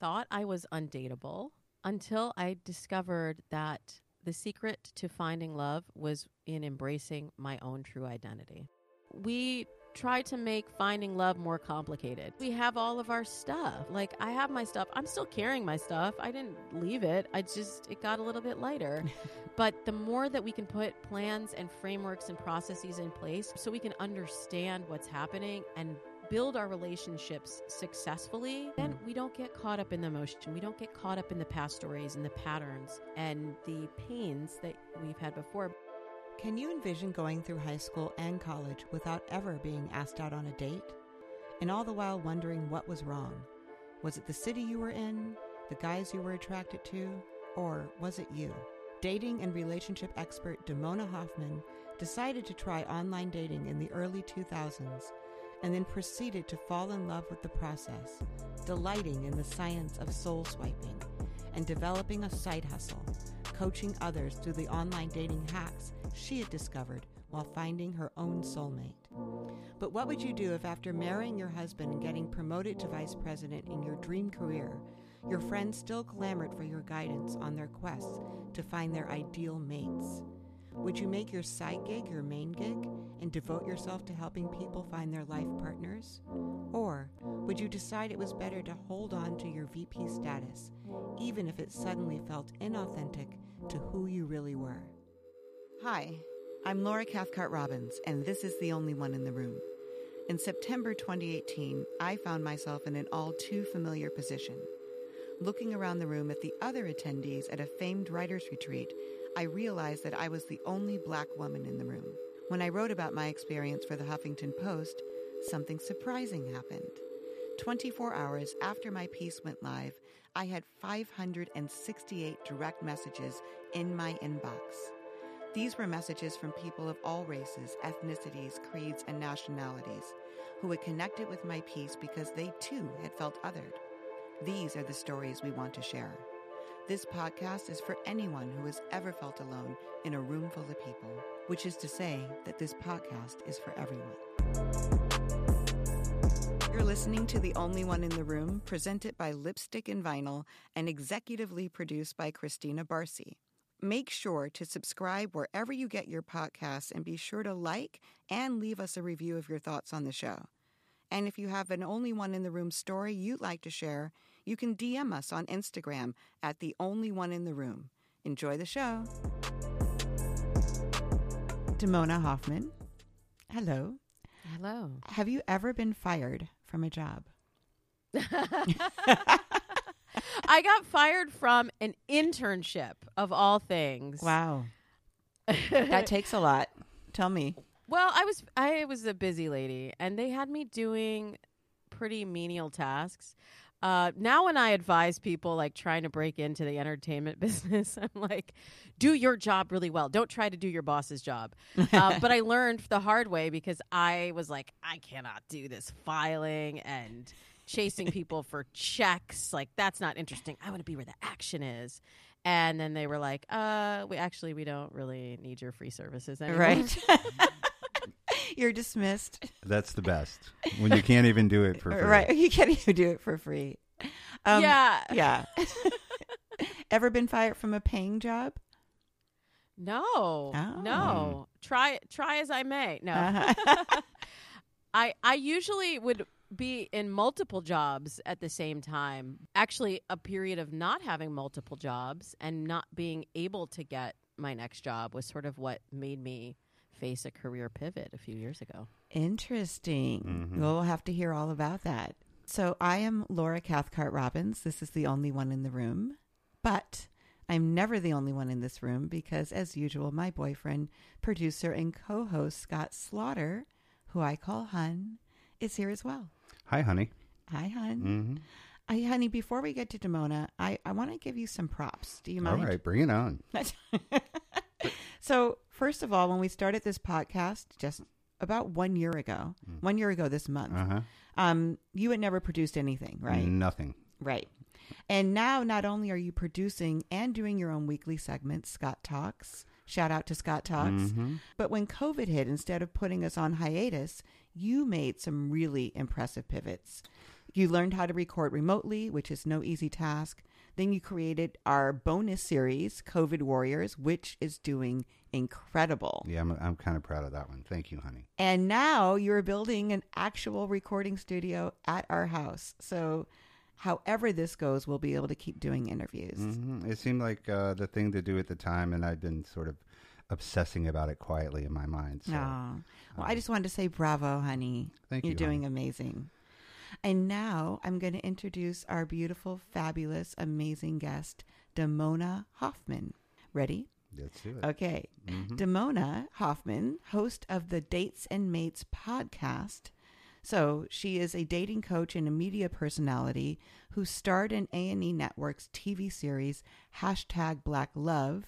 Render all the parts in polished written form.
thought I was undateable until I discovered that the secret to finding love was in embracing my own true identity. We try to make finding love more complicated. We have all of our stuff. Like, I have my stuff. I'm still carrying my stuff. I didn't leave it. It got a little bit lighter. But the more that we can put plans and frameworks and processes in place so we can understand what's happening and build our relationships successfully, then we don't get caught up in the emotion. We don't get caught up in the past stories and the patterns and the pains that we've had before. Can you envision going through high school and college without ever being asked out on a date? And all the while wondering what was wrong. Was it the city you were in, the guys you were attracted to, or was it you? Dating and relationship expert Damona Hoffman decided to try online dating in the early 2000s and then proceeded to fall in love with the process, delighting in the science of soul swiping and developing a side hustle, coaching others through the online dating hacks she had discovered while finding her own soulmate. But what would you do if, after marrying your husband and getting promoted to vice president in your dream career, your friends still clamored for your guidance on their quests to find their ideal mates? Would you make your side gig your main gig and devote yourself to helping people find their life partners? Or would you decide it was better to hold on to your VP status, even if it suddenly felt inauthentic to who you really were? Hi, I'm Laura Cathcart Robbins, and this is The Only One in the Room. In September 2018, I found myself in an all-too-familiar position. Looking around the room at the other attendees at a famed writer's retreat, I realized that I was the only Black woman in the room. When I wrote about my experience for the Huffington Post, something surprising happened. 24 hours after my piece went live, I had 568 direct messages in my inbox. These were messages from people of all races, ethnicities, creeds, and nationalities who had connected with my piece because they too had felt othered. These are the stories we want to share. This podcast is for anyone who has ever felt alone in a room full of people, which is to say that this podcast is for everyone. You're listening to The Only One in the Room, presented by Lipstick and Vinyl and executively produced by Christina Barsi. Make sure to subscribe wherever you get your podcasts and be sure to like and leave us a review of your thoughts on the show. And if you have an Only One in the Room story you'd like to share, you can DM us on Instagram at The Only One in the Room. Enjoy the show. Damona Hoffman, hello. Hello. Have you ever been fired from a job? I got fired from an internship, of all things. Wow. That takes a lot. Tell me. Well, I was a busy lady, and they had me doing pretty menial tasks. Now when I advise people, like, trying to break into the entertainment business, I'm like, do your job really well. Don't try to do your boss's job. But I learned the hard way because I was like, I cannot do this filing and chasing people for checks. Like, that's not interesting. I want to be where the action is. And then they were like, we don't really need your free services anymore. Right. You're dismissed. That's the best. When you can't even do it for free. Right. You can't even do it for free. Yeah. Ever been fired from a paying job? No. Oh. No. Try as I may. No. Uh-huh. I usually would be in multiple jobs at the same time. Actually, a period of not having multiple jobs and not being able to get my next job was sort of what made me face a career pivot a few years ago. Interesting. Mm-hmm. We'll have to hear all about that. So I am Laura Cathcart Robbins. This is the only one in the room, but I'm never the only one in this room because, as usual, my boyfriend, producer, and co-host Scott Slaughter, who I call Hun, is here as well. Hi, honey. Hi, Hun. Mm-hmm. Hi, honey. Before we get to Damona, I want to give you some props. Do you mind? All right, bring it on. So, first of all, when we started this podcast just about 1 year ago, this month, you had never produced anything, right? Nothing. Right. And now, not only are you producing and doing your own weekly segment, Scott Talks, shout out to Scott Talks, but when COVID hit, instead of putting us on hiatus, you made some really impressive pivots. You learned how to record remotely, which is no easy task. Then you created our bonus series, COVID Warriors, which is doing incredible. Yeah, I'm kind of proud of that one. Thank you, honey. And now you're building an actual recording studio at our house. So however this goes, we'll be able to keep doing interviews. Mm-hmm. It seemed like the thing to do at the time, and I've been sort of obsessing about it quietly in my mind. So, well, I just wanted to say bravo, honey. Thank you. You're doing amazing. And now I'm going to introduce our beautiful, fabulous, amazing guest, Damona Hoffman. Ready? Let's do it. Okay. Mm-hmm. Damona Hoffman, host of the Dates and Mates podcast. So she is a dating coach and a media personality who starred in A&E Networks TV series, Hashtag Black Love,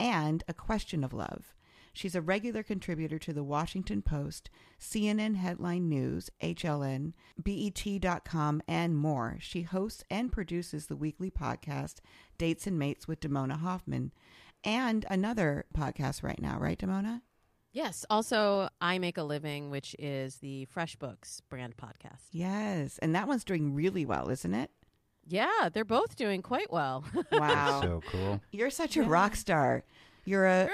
and A Question of Love. She's a regular contributor to The Washington Post, CNN Headline News, HLN, BET.com, and more. She hosts and produces the weekly podcast, Dates and Mates with Damona Hoffman, and another podcast right now, right, Damona? Yes. Also, I Make a Living, which is the FreshBooks brand podcast. Yes. And that one's doing really well, isn't it? Yeah. They're both doing quite well. Wow. That's so cool. You're such a rock star. You're a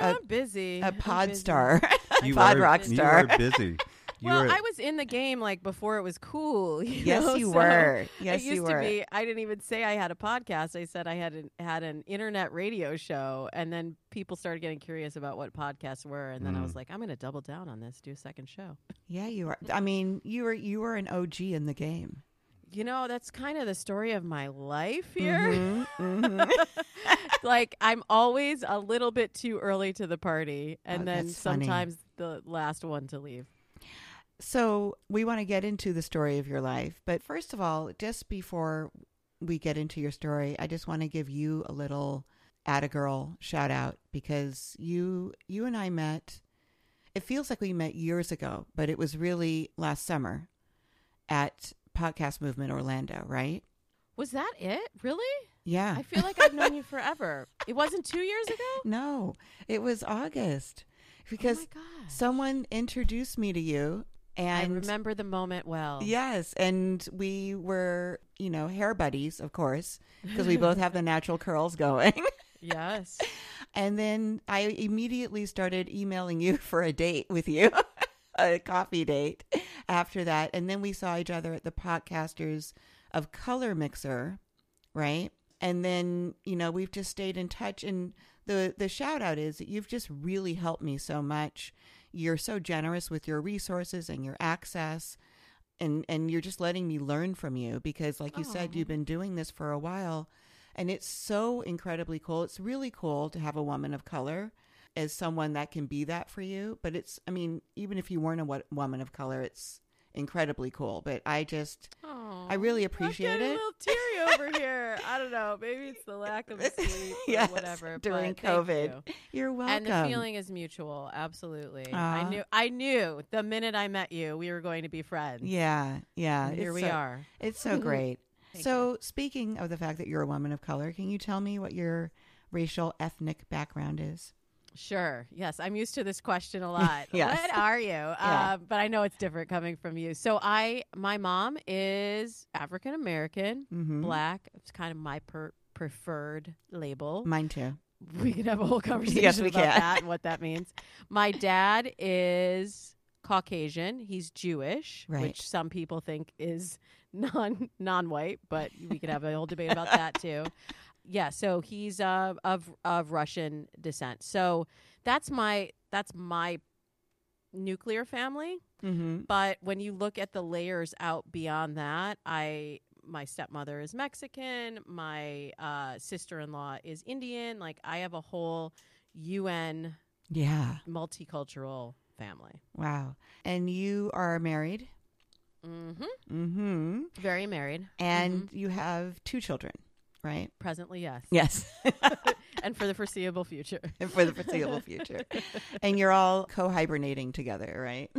pod star, a pod rock star. You are busy. I was in the game like before it was cool. You were. Yes, you were. It used to be. I didn't even say I had a podcast. I said I had an internet radio show, and then people started getting curious about what podcasts were, and then I was like, I'm going to double down on this, do a second show. Yeah, you are. I mean, you were an OG in the game. You know, that's kind of the story of my life here. Mm-hmm, mm-hmm. Like, I'm always a little bit too early to the party, and then sometimes funny. The last one to leave. So we want to get into the story of your life. But first of all, just before we get into your story, I just want to give you a little attagirl shout out, because you and I met, it feels like we met years ago, but it was really last summer at Podcast Movement Orlando, right? Was that it? Really? Yeah. I feel like I've known you forever. It wasn't 2 years ago? No, it was August, because someone introduced me to you. And I remember the moment well. Yes. And we were, hair buddies, of course, because we both have the natural curls going. Yes. And then I immediately started emailing you for a date with you. A coffee date after that. And then we saw each other at the Podcasters of Color Mixer, right? And then, we've just stayed in touch. And the shout out is that you've just really helped me so much. You're so generous with your resources and your access. And you're just letting me learn from you, because like you said, you've been doing this for a while. And it's so incredibly cool. It's really cool to have a woman of color as someone that can be that for you. But even if you weren't a woman of color, it's incredibly cool. But I just, I really appreciate it. A little teary over here. I don't know. Maybe it's the lack of sleep or whatever during COVID. You're welcome. And the feeling is mutual. Absolutely. I knew the minute I met you, we were going to be friends. Yeah. Yeah. And here we are. It's so great. So speaking of the fact that you're a woman of color, can you tell me what your racial ethnic background is? Sure. Yes. I'm used to this question a lot. What are you? Yeah. But I know it's different coming from you. So my mom is African-American, black. It's kind of my preferred label. Mine too. We could have a whole conversation about that and what that means. My dad is Caucasian. He's Jewish, which some people think is non-white, but we could have a whole debate about that too. Yeah, so he's of Russian descent. So that's my nuclear family. Mm-hmm. But when you look at the layers out beyond that, my stepmother is Mexican. My sister-in-law is Indian. Like I have a whole UN multicultural family. Wow. And you are married? Mm-hmm. Mm-hmm. Very married. And you have two children. Right. Presently, yes. Yes. And for the foreseeable future. And you're all co-hibernating together, right?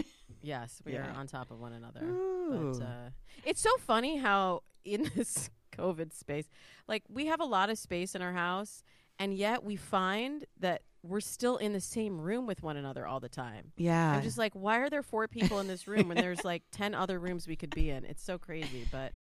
Yes. We are on top of one another. But, it's so funny how in this COVID space, like we have a lot of space in our house and yet we find that we're still in the same room with one another all the time. Yeah. I'm just like, why are there 4 people in this room when there's like 10 other rooms we could be in? It's so crazy, but.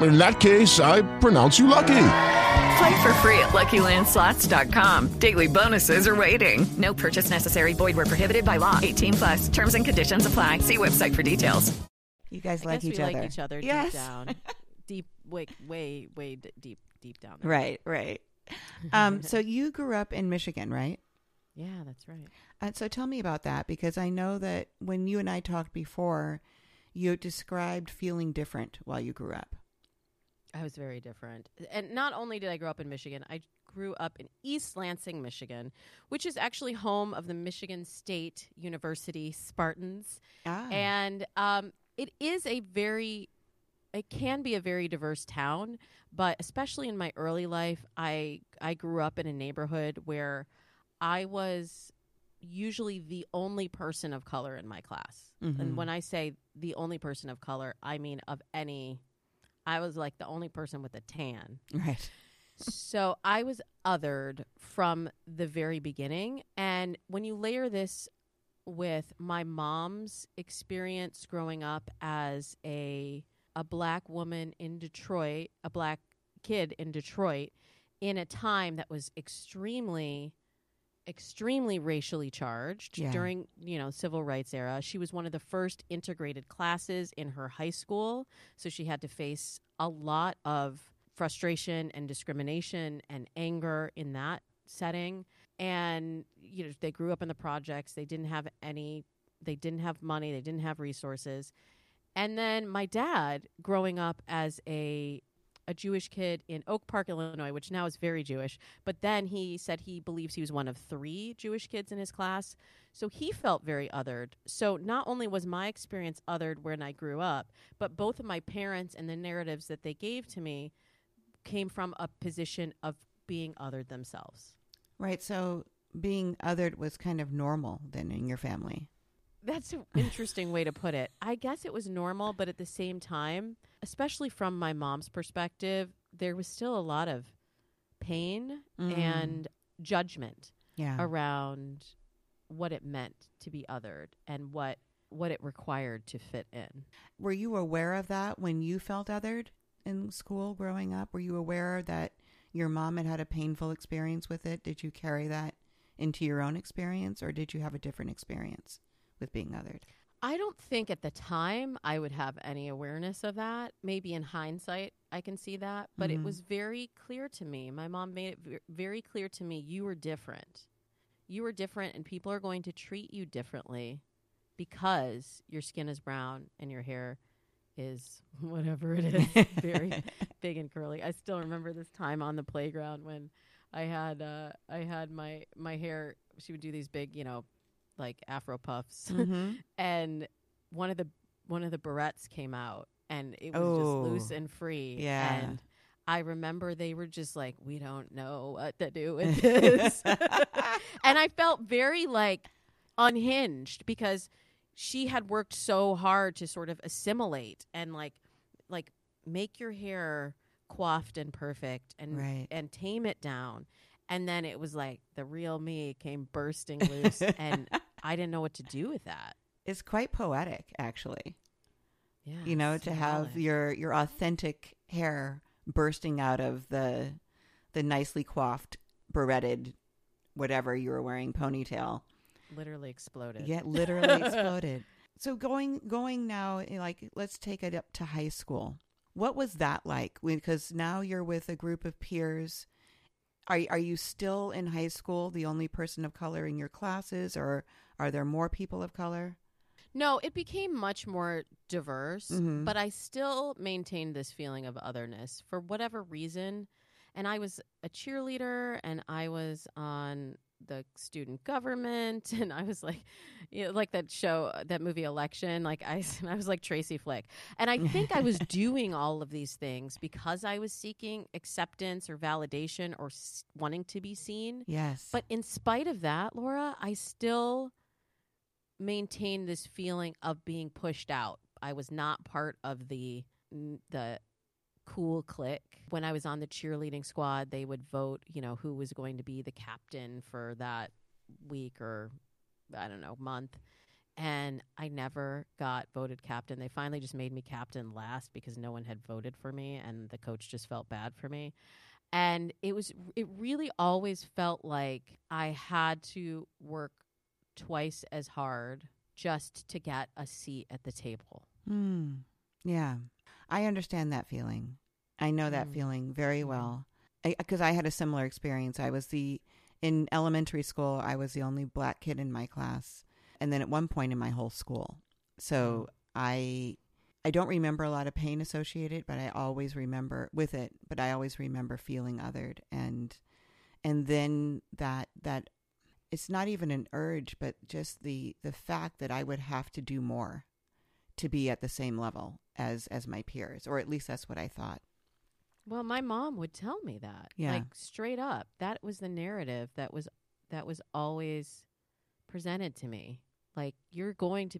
In that case, I pronounce you lucky. Play for free at LuckyLandSlots.com. Daily bonuses are waiting. No purchase necessary. Void where prohibited by law. 18+. Terms and conditions apply. See website for details. You guys like each other. Like each other deep down. Deep, way deep. Deep down there. Right. So you grew up in Michigan, right? Yeah, that's right. And so tell me about that, because I know that when you and I talked before, you described feeling different while you grew up. I was very different. And not only did I grow up in Michigan, I grew up in East Lansing, Michigan, which is actually home of the Michigan State University Spartans. Ah. And it is it can be a very diverse town, but especially in my early life, I grew up in a neighborhood where I was usually the only person of color in my class. Mm-hmm. And when I say the only person of color, I mean I was like the only person with a tan. Right. So I was othered from the very beginning. And when you layer this with my mom's experience growing up as a black woman in Detroit, a black kid in Detroit, in a time that was extremely, extremely racially charged during, civil rights era. She was one of the first integrated classes in her high school, so she had to face a lot of frustration and discrimination and anger in that setting. And they grew up in the projects. They didn't have money. They didn't have resources. And then my dad, growing up as a a Jewish kid in Oak Park, Illinois, which now is very Jewish. But then he said he believes he was one of three Jewish kids in his class. So he felt very othered. So not only was my experience othered when I grew up, but both of my parents and the narratives that they gave to me came from a position of being othered themselves. Right. So being othered was kind of normal then in your family. That's an interesting way to put it. I guess it was normal, but at the same time, especially from my mom's perspective, there was still a lot of pain and judgment around what it meant to be othered and what it required to fit in. Were you aware of that when you felt othered in school growing up? Were you aware that your mom had had a painful experience with it? Did you carry that into your own experience, or did you have a different experience with being othered? I don't think at the time I would have any awareness of that. Maybe in hindsight, I can see that. But it was very clear to me. My mom made it very clear to me, you were different. You were different, and people are going to treat you differently because your skin is brown and your hair is whatever it is, very big and curly. I still remember this time on the playground when I had my hair, she would do these big, like Afro puffs, and one of the barrettes came out, and it was just loose and free. Yeah, and I remember they were just like, "We don't know what to do with this," and I felt very unhinged because she had worked so hard to sort of assimilate and like make your hair coiffed and perfect and tame it down. And then it was like the real me came bursting loose, and I didn't know what to do with that. It's quite poetic, actually. Yeah, to have your authentic hair bursting out of the nicely coiffed, barretted, whatever you were wearing ponytail. Literally exploded. Yeah, literally exploded. So going now, let's take it up to high school. What was that like? Because now you're with a group of peers. Are you still in high school the only person of color in your classes, or are there more people of color? No, it became much more diverse, but I still maintained this feeling of otherness for whatever reason. And I was a cheerleader, and I was on the student government, and I was like that movie Election, I was like Tracy Flick. And I think I was doing all of these things because I was seeking acceptance or validation or wanting to be seen. Yes. But in spite of that, Laura, I still maintained this feeling of being pushed out. I was not part of the cool clique. When I was on the cheerleading squad, they would vote, who was going to be the captain for that week or, I don't know, month. And I never got voted captain. They finally just made me captain last because no one had voted for me, and the coach just felt bad for me. And it really always felt like I had to work twice as hard just to get a seat at the table. Mm. Yeah. I understand that feeling. I know that feeling very well, because I had a similar experience. In elementary school, I was the only black kid in my class, and then at one point in my whole school. So I don't remember a lot of pain associated, but I always remember with it. But I always remember feeling othered, and then that it's not even an urge, but just the fact that I would have to do more to be at the same level as my peers, or at least that's what I thought. Well, my mom would tell me that, straight up. That was the narrative that was always presented to me. Like, you're going to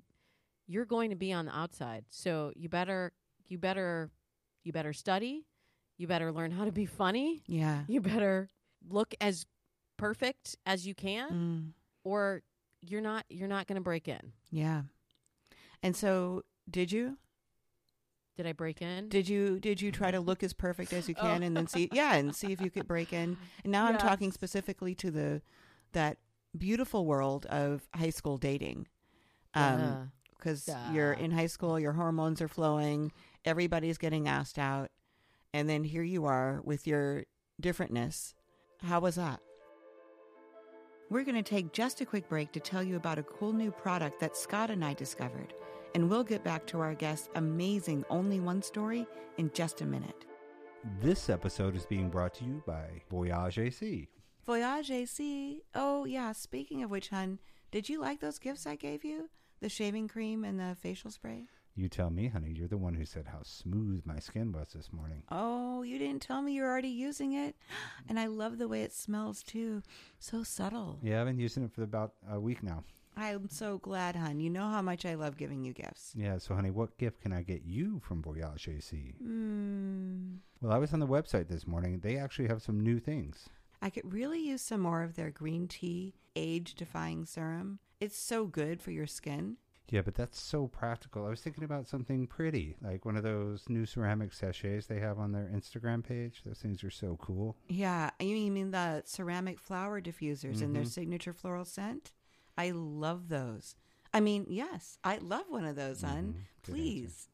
be on the outside, so you better study, you better learn how to be funny, you better look as perfect as you can, or you're not going to break in. Yeah, and so did you? Did I break in? Did you try to look as perfect as you can and then see if you could break in? And now I'm talking specifically to that beautiful world of high school dating. Because you're in high school, your hormones are flowing, everybody's getting asked out, and then here you are with your differentness. How was that? We're going to take just a quick break to tell you about a cool new product that Scott and I discovered. And we'll get back to our guest's amazing Only One story in just a minute. This episode is being brought to you by Voyage et Cie. Voyage et Cie. Oh, yeah. Speaking of which, hun, did you like those gifts I gave you? The shaving cream and the facial spray? You tell me, honey. You're the one who said how smooth my skin was this morning. Oh, you didn't tell me you're already using it. And I love the way it smells, too. So subtle. Yeah, I've been using it for about a week now. I'm so glad, hun. You know how much I love giving you gifts. Yeah, so, honey, what gift can I get you from Voyage et Cie? Well, I was on the website this morning. They actually have some new things. I could really use some more of their green tea age-defying serum. It's so good for your skin. Yeah, but that's so practical. I was thinking about something pretty, like one of those new ceramic sachets they have on their Instagram page. Those things are so cool. Yeah, you mean the ceramic flower diffusers and their signature floral scent? I love those. I mean, yes, I love one of those, hun. Please.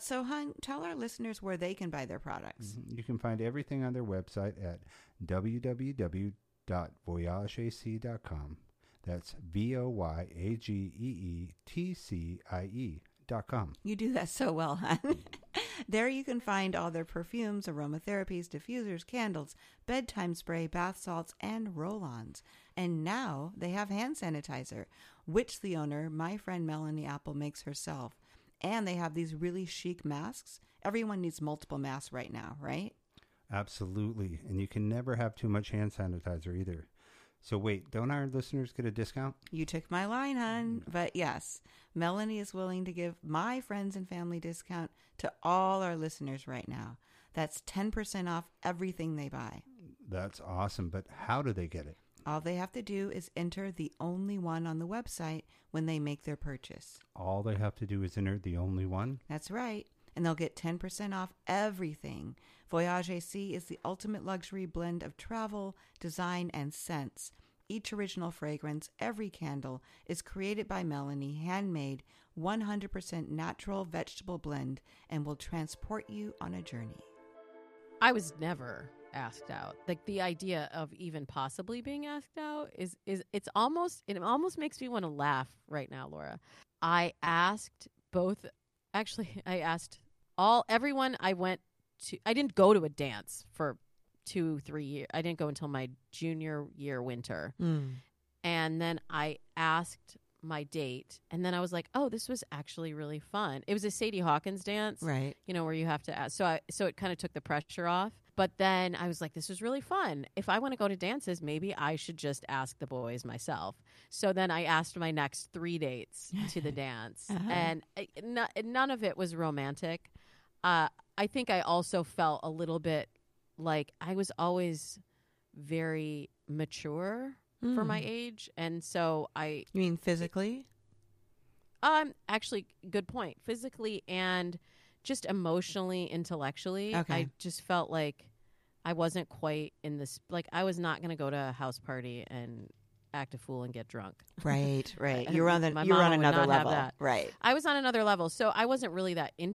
So, hun, tell our listeners where they can buy their products. You can find everything on their website at www.voyageac.com. That's VOYAGEETCIE.com. You do that so well, hun. There you can find all their perfumes, aromatherapies, diffusers, candles, bedtime spray, bath salts, and roll-ons. And now they have hand sanitizer, which the owner, my friend Melanie Apple, makes herself. And they have these really chic masks. Everyone needs multiple masks right now, right? Absolutely. And you can never have too much hand sanitizer either. So wait, don't our listeners get a discount? You took my line, hun. But yes, Melanie is willing to give my friends and family discount to all our listeners right now. That's 10% off everything they buy. That's awesome. But how do they get it? All they have to do is enter the only one on the website when they make their purchase. All they have to do is enter the only one? That's right. And they'll get 10% off everything. Voyage et Cie is the ultimate luxury blend of travel, design, and scents. Each original fragrance, every candle, is created by Melanie, handmade, 100% natural vegetable blend, and will transport you on a journey. I was never asked out. Like, the idea of even possibly being asked out it almost makes me want to laugh right now, Laura. I didn't go to a dance for 2-3 years. I didn't go until my junior year winter. And then I asked my date, and then I was like, oh, this was actually really fun. It was a Sadie Hawkins dance, right? You know, where you have to ask. So it kind of took the pressure off. But then I was like, this is really fun. If I want to go to dances, maybe I should just ask the boys myself. So then I asked my next 3 dates to the dance. And none of it was romantic. I think I also felt a little bit like I was always very mature for my age. And so You mean physically? Actually, good point. Physically and just emotionally, intellectually. Okay. I just felt like I wasn't quite in this, like I was not going to go to a house party and act a fool and get drunk. Right. You're on another level. Right. I was on another level, so I wasn't really that into.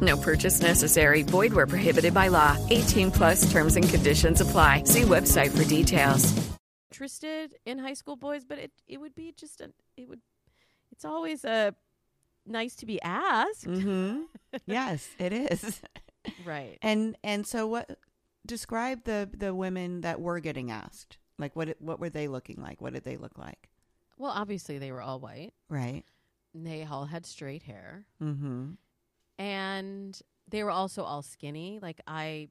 No purchase necessary. Void where prohibited by law. 18+ terms and conditions apply. See website for details. Interested in high school boys, but it would be just a... It's always nice to be asked. Yes, it is. Right. And so what, describe the women that were getting asked. Like what were they looking like? What did they look like? Well, obviously they were all white. Right. And they all had straight hair. And they were also all skinny. Like I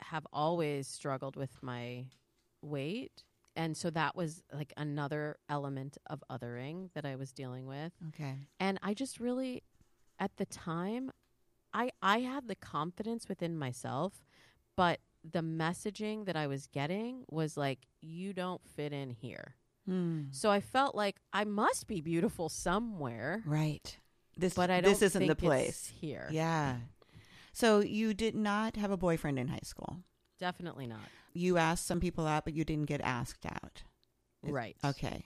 have always struggled with my weight. And so that was like another element of othering that I was dealing with. Okay. And I just really, at the time, I had the confidence within myself, but the messaging that I was getting was like, you don't fit in here. So I felt like I must be beautiful somewhere. Right. This isn't the place here. Yeah. So you did not have a boyfriend in high school. Definitely not. You asked some people out, but you didn't get asked out. Right. Okay.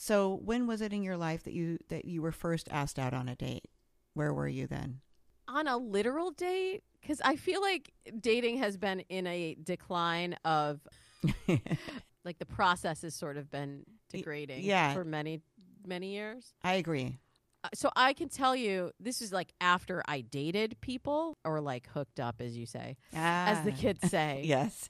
So when was it in your life that you were first asked out on a date? Where were you then? On a literal date? Because I feel like dating has been in a decline of, like the process has sort of been degrading for many, many years. I agree. So I can tell you, this is like after I dated people, or like hooked up, as you say, as the kids say. Yes.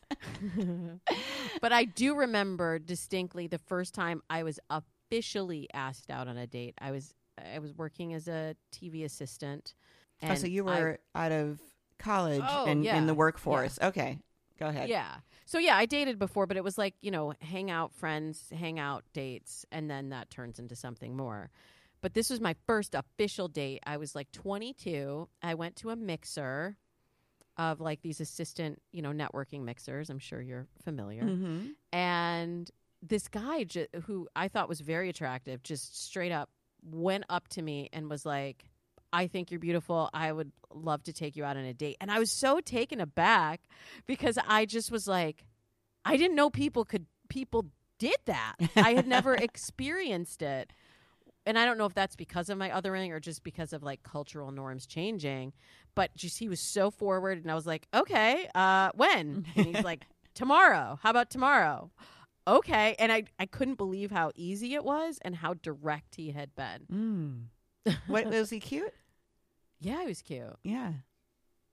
But I do remember distinctly the first time I was officially asked out on a date. I was working as a TV assistant. And so you were out of college in the workforce. Yeah. Okay. Go ahead. Yeah. So, I dated before, but it was like, hangout dates, and then that turns into something more. But this was my first official date. I was like 22. I went to a mixer of like these assistant, networking mixers. I'm sure you're familiar. Mm-hmm. And this guy who I thought was very attractive just straight up went up to me and was like, I think you're beautiful. I would love to take you out on a date. And I was so taken aback because I just was like, I didn't know people did that. I had never experienced it. And I don't know if that's because of my othering or just because of like cultural norms changing, but just, he was so forward, and I was like, okay, when? And he's like, tomorrow. How about tomorrow? Okay. And I couldn't believe how easy it was and how direct he had been. Mm. What, was he cute? Yeah, he was cute. Yeah.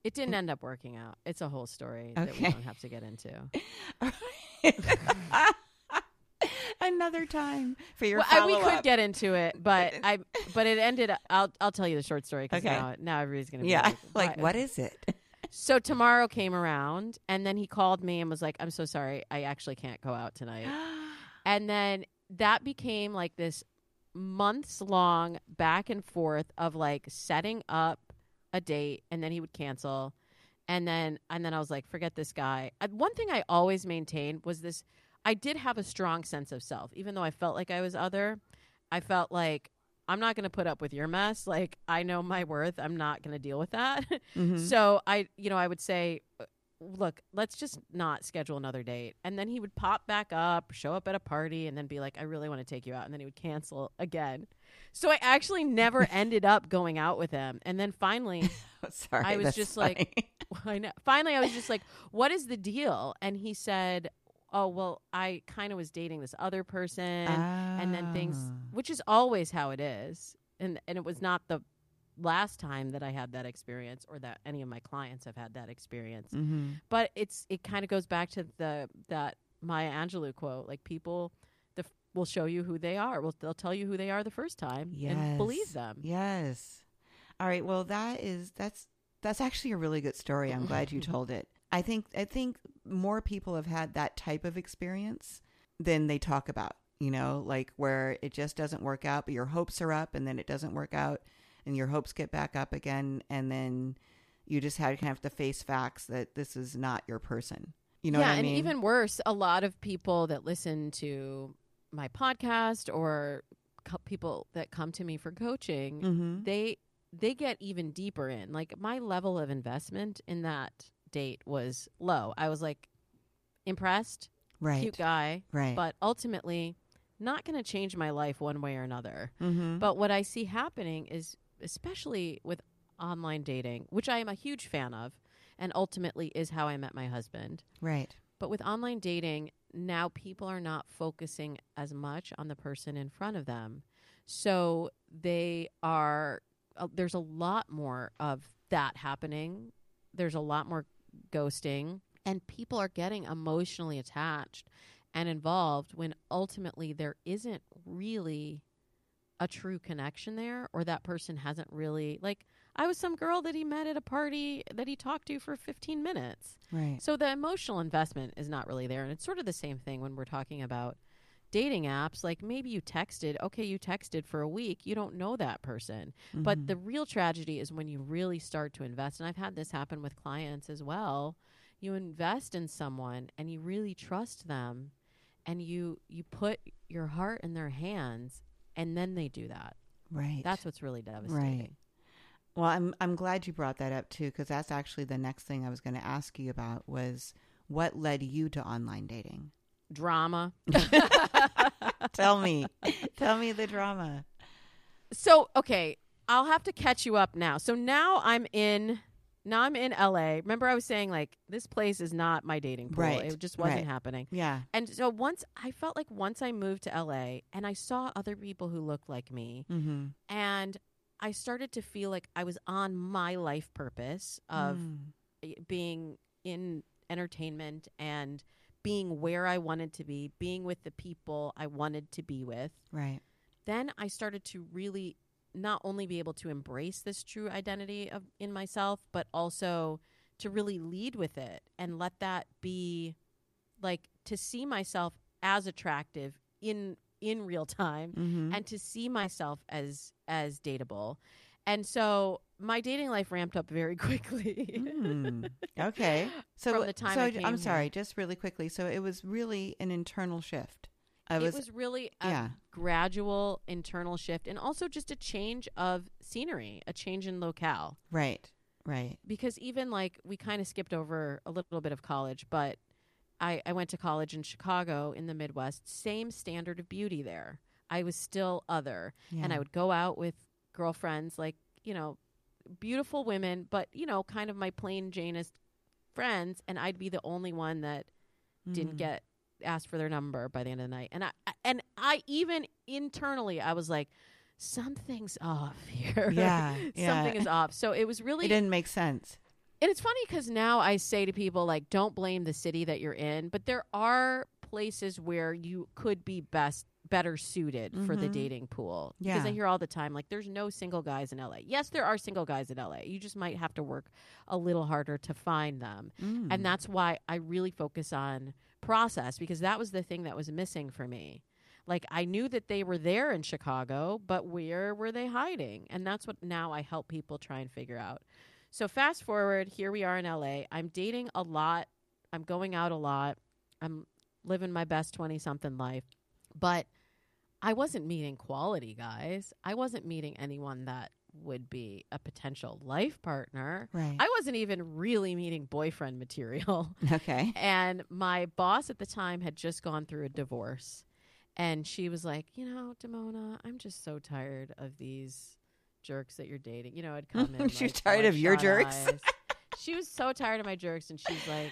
It didn't end up working out. It's a whole story that we don't have to get into. Another time for your follow-up. We could get into it, but it ended up, I'll tell you the short story because now everybody's going to be like, what is it? So tomorrow came around, and then he called me and was like, I'm so sorry, I actually can't go out tonight. And then that became like this months long back and forth of like setting up a date, and then he would cancel, and then I was like, forget this guy. One thing I always maintained was this: I did have a strong sense of self, even though I felt like I was other. I felt like, I'm not going to put up with your mess. Like, I know my worth. I'm not going to deal with that. Mm-hmm. So I would say, look, let's just not schedule another date. And then he would pop back up, show up at a party, and then be like, I really want to take you out. And then he would cancel again. So I actually never ended up going out with him. And then finally, I was just like, what is the deal? And he said, oh, well, I kind of was dating this other person and then things, which is always how it is. And it was not the last time that I had that experience, or that any of my clients have had that experience. Mm-hmm. But it kind of goes back to that Maya Angelou quote, like, people will show you who they are. They'll tell you who they are the first time, and believe them. Yes. All right. Well, that's actually a really good story. I'm glad you told it. I think more people have had that type of experience than they talk about, like where it just doesn't work out, but your hopes are up, and then it doesn't work out, and your hopes get back up again, and then you just had to kind of have to face facts that this is not your person. You know what I mean? And even worse, a lot of people that listen to my podcast or people that come to me for coaching, mm-hmm. they get even deeper in. Like, my level of investment in that date was low. I was like, impressed, cute guy, but ultimately not going to change my life one way or another. Mm-hmm. But what I see happening is, especially with online dating, which I am a huge fan of, and ultimately is how I met my husband. Right. But with online dating, now people are not focusing as much on the person in front of them. So they are, there's a lot more of that happening. There's a lot more ghosting, and people are getting emotionally attached and involved when ultimately there isn't really a true connection there, or that person hasn't really, like, I was some girl that he met at a party that he talked to for 15 minutes. Right. So the emotional investment is not really there. And it's sort of the same thing when we're talking about dating apps. Like, maybe you texted for a week. You don't know that person. Mm-hmm. But the real tragedy is when you really start to invest. And I've had this happen with clients as well. You invest in someone and you really trust them, and you put your heart in their hands, and then they do that. Right. That's what's really devastating. Right. Well, I'm glad you brought that up too, because that's actually the next thing I was going to ask you about, was what led you to online dating? drama. Tell me the drama. So, okay, I'll have to catch you up now. So now I'm in LA. Remember I was saying, like, this place is not my dating pool. Right. It just wasn't happening. Yeah. And so once I moved to LA and I saw other people who looked like me, mm-hmm. and I started to feel like I was on my life purpose of being in entertainment and being where I wanted to be, being with the people I wanted to be with. Right. Then I started to really not only be able to embrace this true identity in myself, but also to really lead with it and let that be, like, to see myself as attractive in real time, mm-hmm. and to see myself as dateable. And so my dating life ramped up very quickly. Okay. So from the time I came here. Just really quickly. So it was really an internal shift. It was really a gradual internal shift, and also just a change of scenery, a change in locale. Right, right. Because even, like, we kind of skipped over a little bit of college, but I went to college in Chicago in the Midwest. Same standard of beauty there. I was still other. Yeah. And I would go out with girlfriends, like, you know, beautiful women, but, you know, kind of my plain Janist friends. And I'd be the only one that didn't get asked for their number by the end of the night. And I even internally, I was like, something's off here. Yeah. Something is off. So it was really... It didn't make sense. And it's funny because now I say to people, like, don't blame the city that you're in, but there are places where you could be better suited, mm-hmm. for the dating pool. Yeah. Because I hear all the time, like, there's no single guys in LA. Yes, there are single guys in LA. You just might have to work a little harder to find them. And that's why I really focus on process, because that was the thing that was missing for me. Like, I knew that they were there in Chicago, but where were they hiding? And that's what now I help people try and figure out. So fast forward, here we are in LA. I'm dating a lot. I'm going out a lot. I'm living my best 20-something life. But I wasn't meeting quality guys. I wasn't meeting anyone that would be a potential life partner. Right. I wasn't even really meeting boyfriend material. Okay. And my boss at the time had just gone through a divorce. And she was like, you know, Damona, I'm just so tired of these jerks that you're dating. You know, I'd come in. She's like, tired of your jerks? She was so tired of my jerks. And she's like,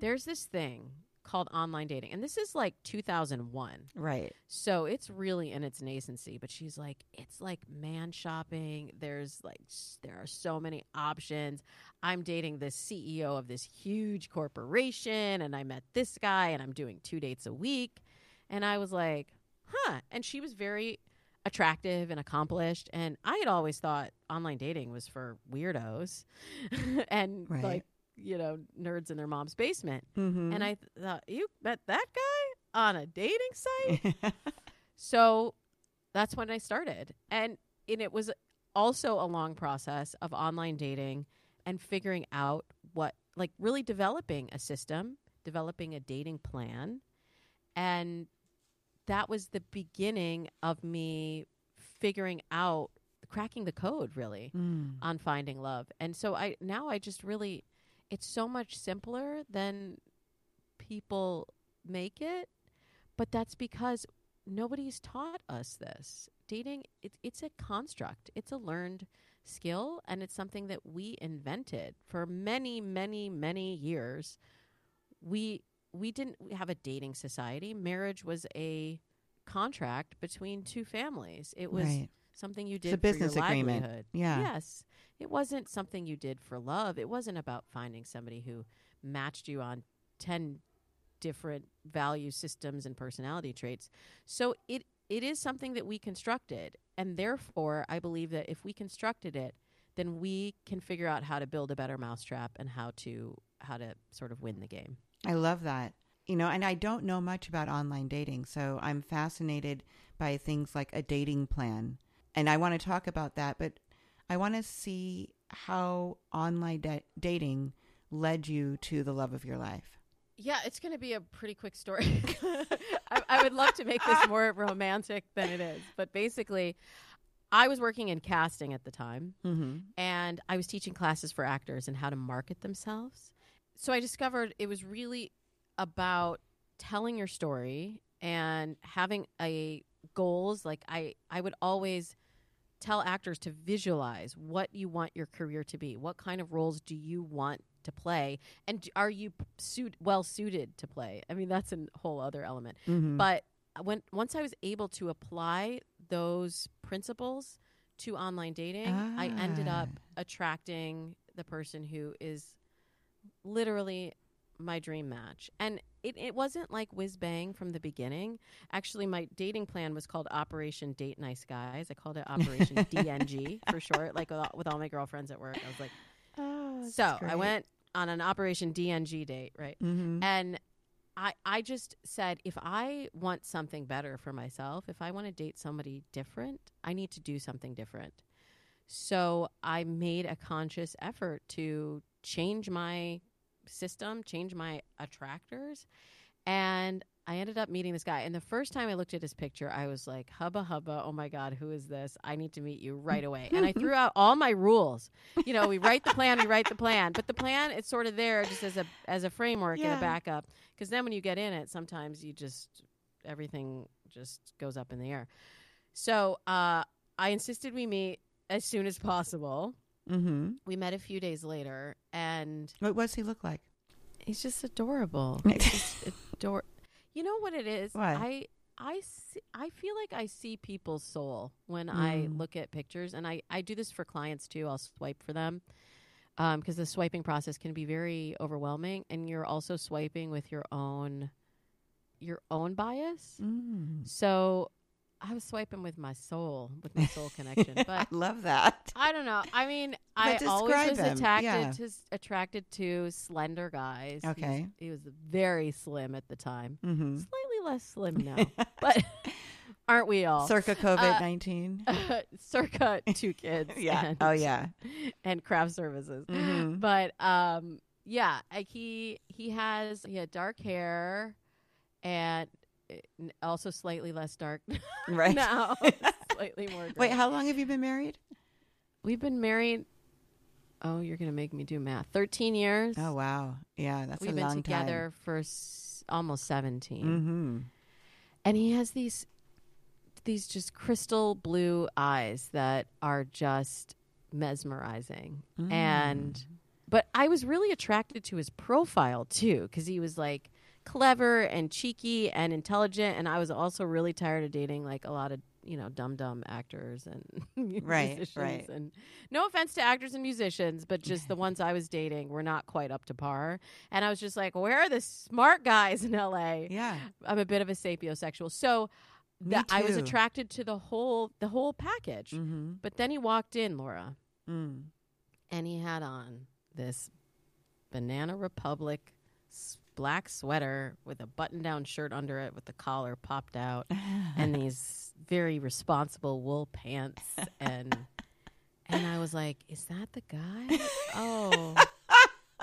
there's this thing called online dating. And this is like 2001. Right. So it's really in its nascency. But she's like, it's like man shopping. There's like, there are so many options. I'm dating this CEO of this huge corporation. And I met this guy. And I'm doing 2 dates a week. And I was like, huh. And she was very attractive and accomplished, and I had always thought online dating was for weirdos and like, you know, nerds in their mom's basement, and I thought, you met that guy on a dating site? So that's when I started, and it was also a long process of online dating and figuring out what, like, really developing a system, developing a dating plan. And that was the beginning of me figuring out, cracking the code, really, on finding love. And so now I just really, it's so much simpler than people make it. But that's because nobody's taught us this. Dating, it's a construct. It's a learned skill. And it's something that we invented for many, many, many years. We didn't have a dating society. Marriage was a contract between two families. It was something you did for your livelihood. It's a business agreement. Yeah. Yes. It wasn't something you did for love. It wasn't about finding somebody who matched you on 10 different value systems and personality traits. So it is something that we constructed. And therefore, I believe that if we constructed it, then we can figure out how to build a better mousetrap and how to sort of win the game. I love that. You know, and I don't know much about online dating, so I'm fascinated by things like a dating plan. And I want to talk about that, but I want to see how online dating led you to the love of your life. Yeah, it's going to be a pretty quick story. I would love to make this more romantic than it is. But basically, I was working in casting at the time, and I was teaching classes for actors and how to market themselves. So I discovered it was really about telling your story and having a goals. Like I would always tell actors to visualize what you want your career to be. What kind of roles do you want to play? And are you well suited to play? I mean, that's a whole other element. Mm-hmm. But once I was able to apply those principles to online dating, I ended up attracting the person who is literally my dream match. And it wasn't like whiz bang from the beginning. Actually, my dating plan was called Operation Date Nice Guys. I called it Operation DNG for short, like with all my girlfriends at work. I was like, so great. I went on an Operation DNG date, right? Mm-hmm. And I just said, if I want something better for myself, if I want to date somebody different, I need to do something different. So I made a conscious effort to change my system, change my attractors. And I ended up meeting this guy. And the first time I looked at his picture, I was like, hubba hubba, oh my God, who is this? I need to meet you right away. And I threw out all my rules. You know, we write the plan. But the plan, it's sort of there just as a framework and a backup. Because then when you get in it, sometimes everything just goes up in the air. So I insisted we meet as soon as possible. Mm-hmm. We met a few days later. And what does he look like? He's just adorable. You know what it is? What? I feel like I see people's soul when I look at pictures. And I do this for clients, too. I'll swipe for them because the swiping process can be very overwhelming. And you're also swiping with your own bias. Mm. So I was swiping with my soul, connection. But I love that. I don't know. I mean, I always was attracted to slender guys. Okay. He was very slim at the time. Mm-hmm. Slightly less slim now. But aren't we all? Circa COVID-19. Circa two kids. Yeah. And, and craft services. Mm-hmm. But yeah, like he had dark hair and also slightly less dark right now. Slightly more dark. Wait, how long have you been married? We've been married, oh, you're gonna make me do math, 13 years. Oh wow. Yeah, that's a long time. We've been together for almost 17. Mm-hmm. And he has these just crystal blue eyes that are just mesmerizing. But I was really attracted to his profile too, because he was like clever and cheeky and intelligent, and I was also really tired of dating like a lot of, you know, dumb actors and musicians. And no offense to actors and musicians, but just the ones I was dating were not quite up to par. And I was just like, where are the smart guys in LA? Yeah, I'm a bit of a sapiosexual, so I was attracted to the whole package. Mm-hmm. But then he walked in, Laura, and he had on this Banana Republic black sweater with a button-down shirt under it with the collar popped out and these very responsible wool pants and I was like, is that the guy? Oh,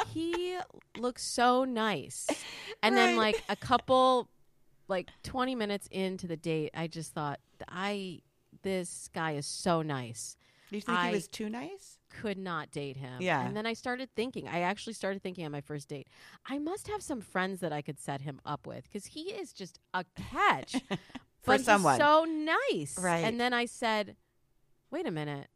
he looks so nice. And then like 20 minutes into the date, I just thought, this guy is so nice. Do you think he was too nice? Could not date him. Yeah. And then I actually started thinking on my first date, I must have some friends that I could set him up with, because he is just a catch. For someone. He's so nice. Right. And then I said, wait a minute,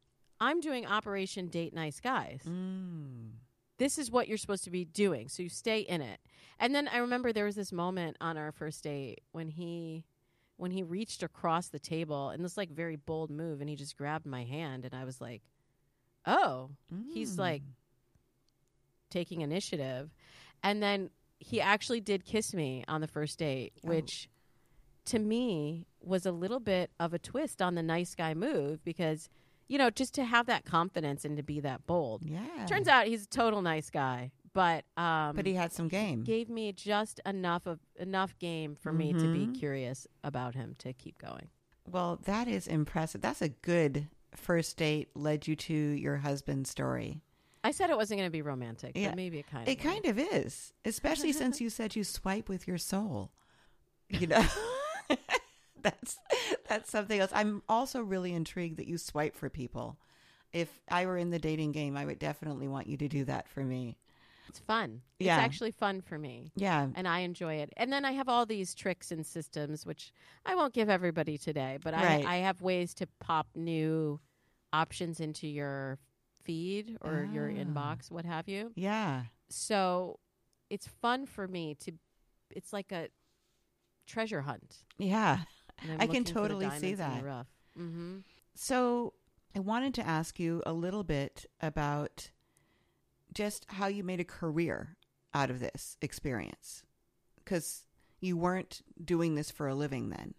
I'm doing Operation Date Nice Guys. Mm. This is what you're supposed to be doing, so you stay in it. And then I remember there was this moment on our first date when he reached across the table in this like very bold move, and he just grabbed my hand, and I was like, oh, he's like taking initiative. And then he actually did kiss me on the first date, which to me was a little bit of a twist on the nice guy move, because, you know, just to have that confidence and to be that bold. Yeah. Turns out he's a total nice guy. But he had some game. Gave me just enough game for me to be curious about him to keep going. Well, that is impressive. That's a good first date. Led you to your husband's story. I said it wasn't going to be romantic, but maybe it kind of. It kind of is, especially since you said you swipe with your soul. You know, that's something else. I'm also really intrigued that you swipe for people. If I were in the dating game, I would definitely want you to do that for me. It's fun. Yeah. It's actually fun for me. Yeah. And I enjoy it. And then I have all these tricks and systems, which I won't give everybody today, but right. I have ways to pop new options into your feed or your inbox, what have you. Yeah. So it's fun for me to, it's like a treasure hunt. Yeah. I can totally see that. Mm-hmm. So I wanted to ask you a little bit about just how you made a career out of this experience, because you weren't doing this for a living then,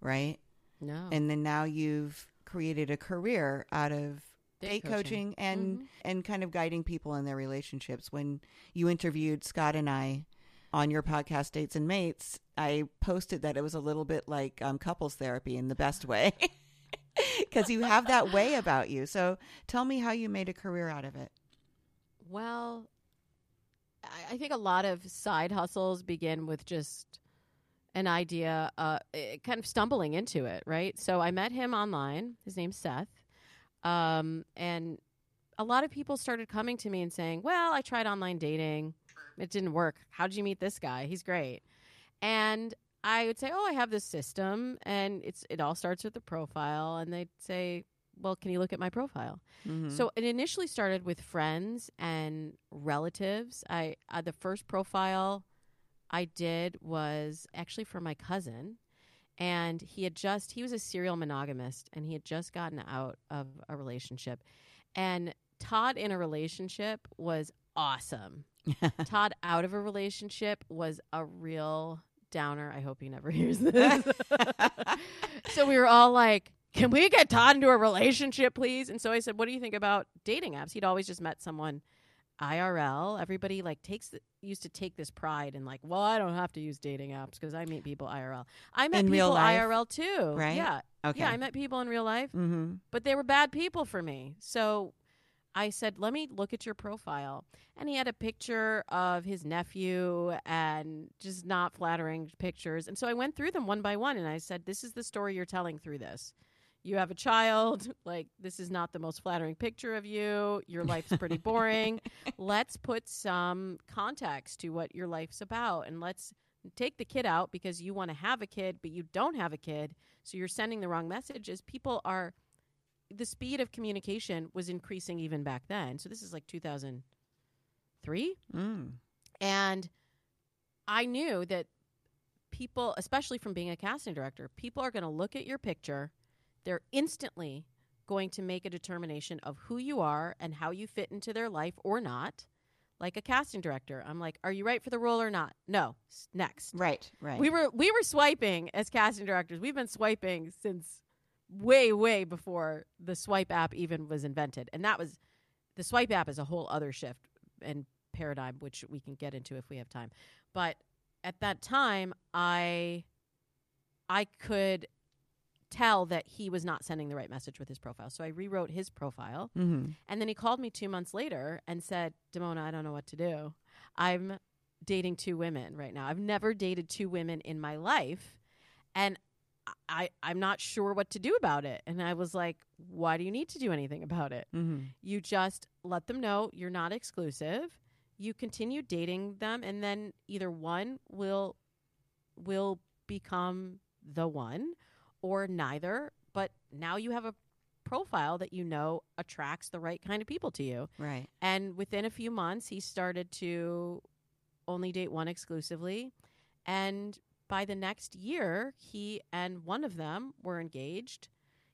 right? No. And then now you've created a career out of date coaching and, mm-hmm. and kind of guiding people in their relationships. When you interviewed Scott and I on your podcast, Dates and Mates, I posted that it was a little bit like couples therapy in the best way, because you have that way about you. So tell me how you made a career out of it. Well, I think a lot of side hustles begin with just an idea, kind of stumbling into it, right? So I met him online. His name's Seth. And a lot of people started coming to me and saying, well, I tried online dating. It didn't work. How'd you meet this guy? He's great. And I would say, oh, I have this system, and it all starts with the profile. And they'd say, well, can you look at my profile? Mm-hmm. So it initially started with friends and relatives. The first profile I did was actually for my cousin, and he was a serial monogamist, and he had just gotten out of a relationship. And Todd in a relationship was awesome. Todd out of a relationship was a real downer. I hope he never hears this. So we were all like, can we get Todd into a relationship, please? And so I said, what do you think about dating apps? He'd always just met someone IRL. Everybody used to take this pride in like, well, I don't have to use dating apps because I meet people IRL. I met in people real life, IRL too. Right? Yeah. Okay. Yeah, I met people in real life, mm-hmm. but they were bad people for me. So I said, let me look at your profile. And he had a picture of his nephew and just not flattering pictures. And so I went through them one by one and I said, this is the story you're telling through this. You have a child, like this is not the most flattering picture of you. Your life's pretty boring. Let's put some context to what your life's about. And let's take the kid out because you want to have a kid, but you don't have a kid. So you're sending the wrong messages. The speed of communication was increasing even back then. So this is like 2003. Mm. And I knew that people, especially from being a casting director, people are going to look at your picture. They're instantly going to make a determination of who you are and how you fit into their life or not. Like a casting director, I'm like, are you right for the role or not? No. Next. Right, right. We were swiping as casting directors. We've been swiping since way, way before the swipe app even was invented. And the swipe app is a whole other shift and paradigm, which we can get into if we have time. But at that time, I could tell that he was not sending the right message with his profile. So I rewrote his profile. Mm-hmm. And then he called me 2 months later and said, Damona, I don't know what to do. I'm dating two women right now. I've never dated two women in my life. And I'm not sure what to do about it. And I was like, why do you need to do anything about it? Mm-hmm. You just let them know you're not exclusive. You continue dating them. And then either one will become the one or neither, but now you have a profile that you know attracts the right kind of people to you. Right. And within a few months, he started to only date one exclusively. And by the next year, he and one of them were engaged.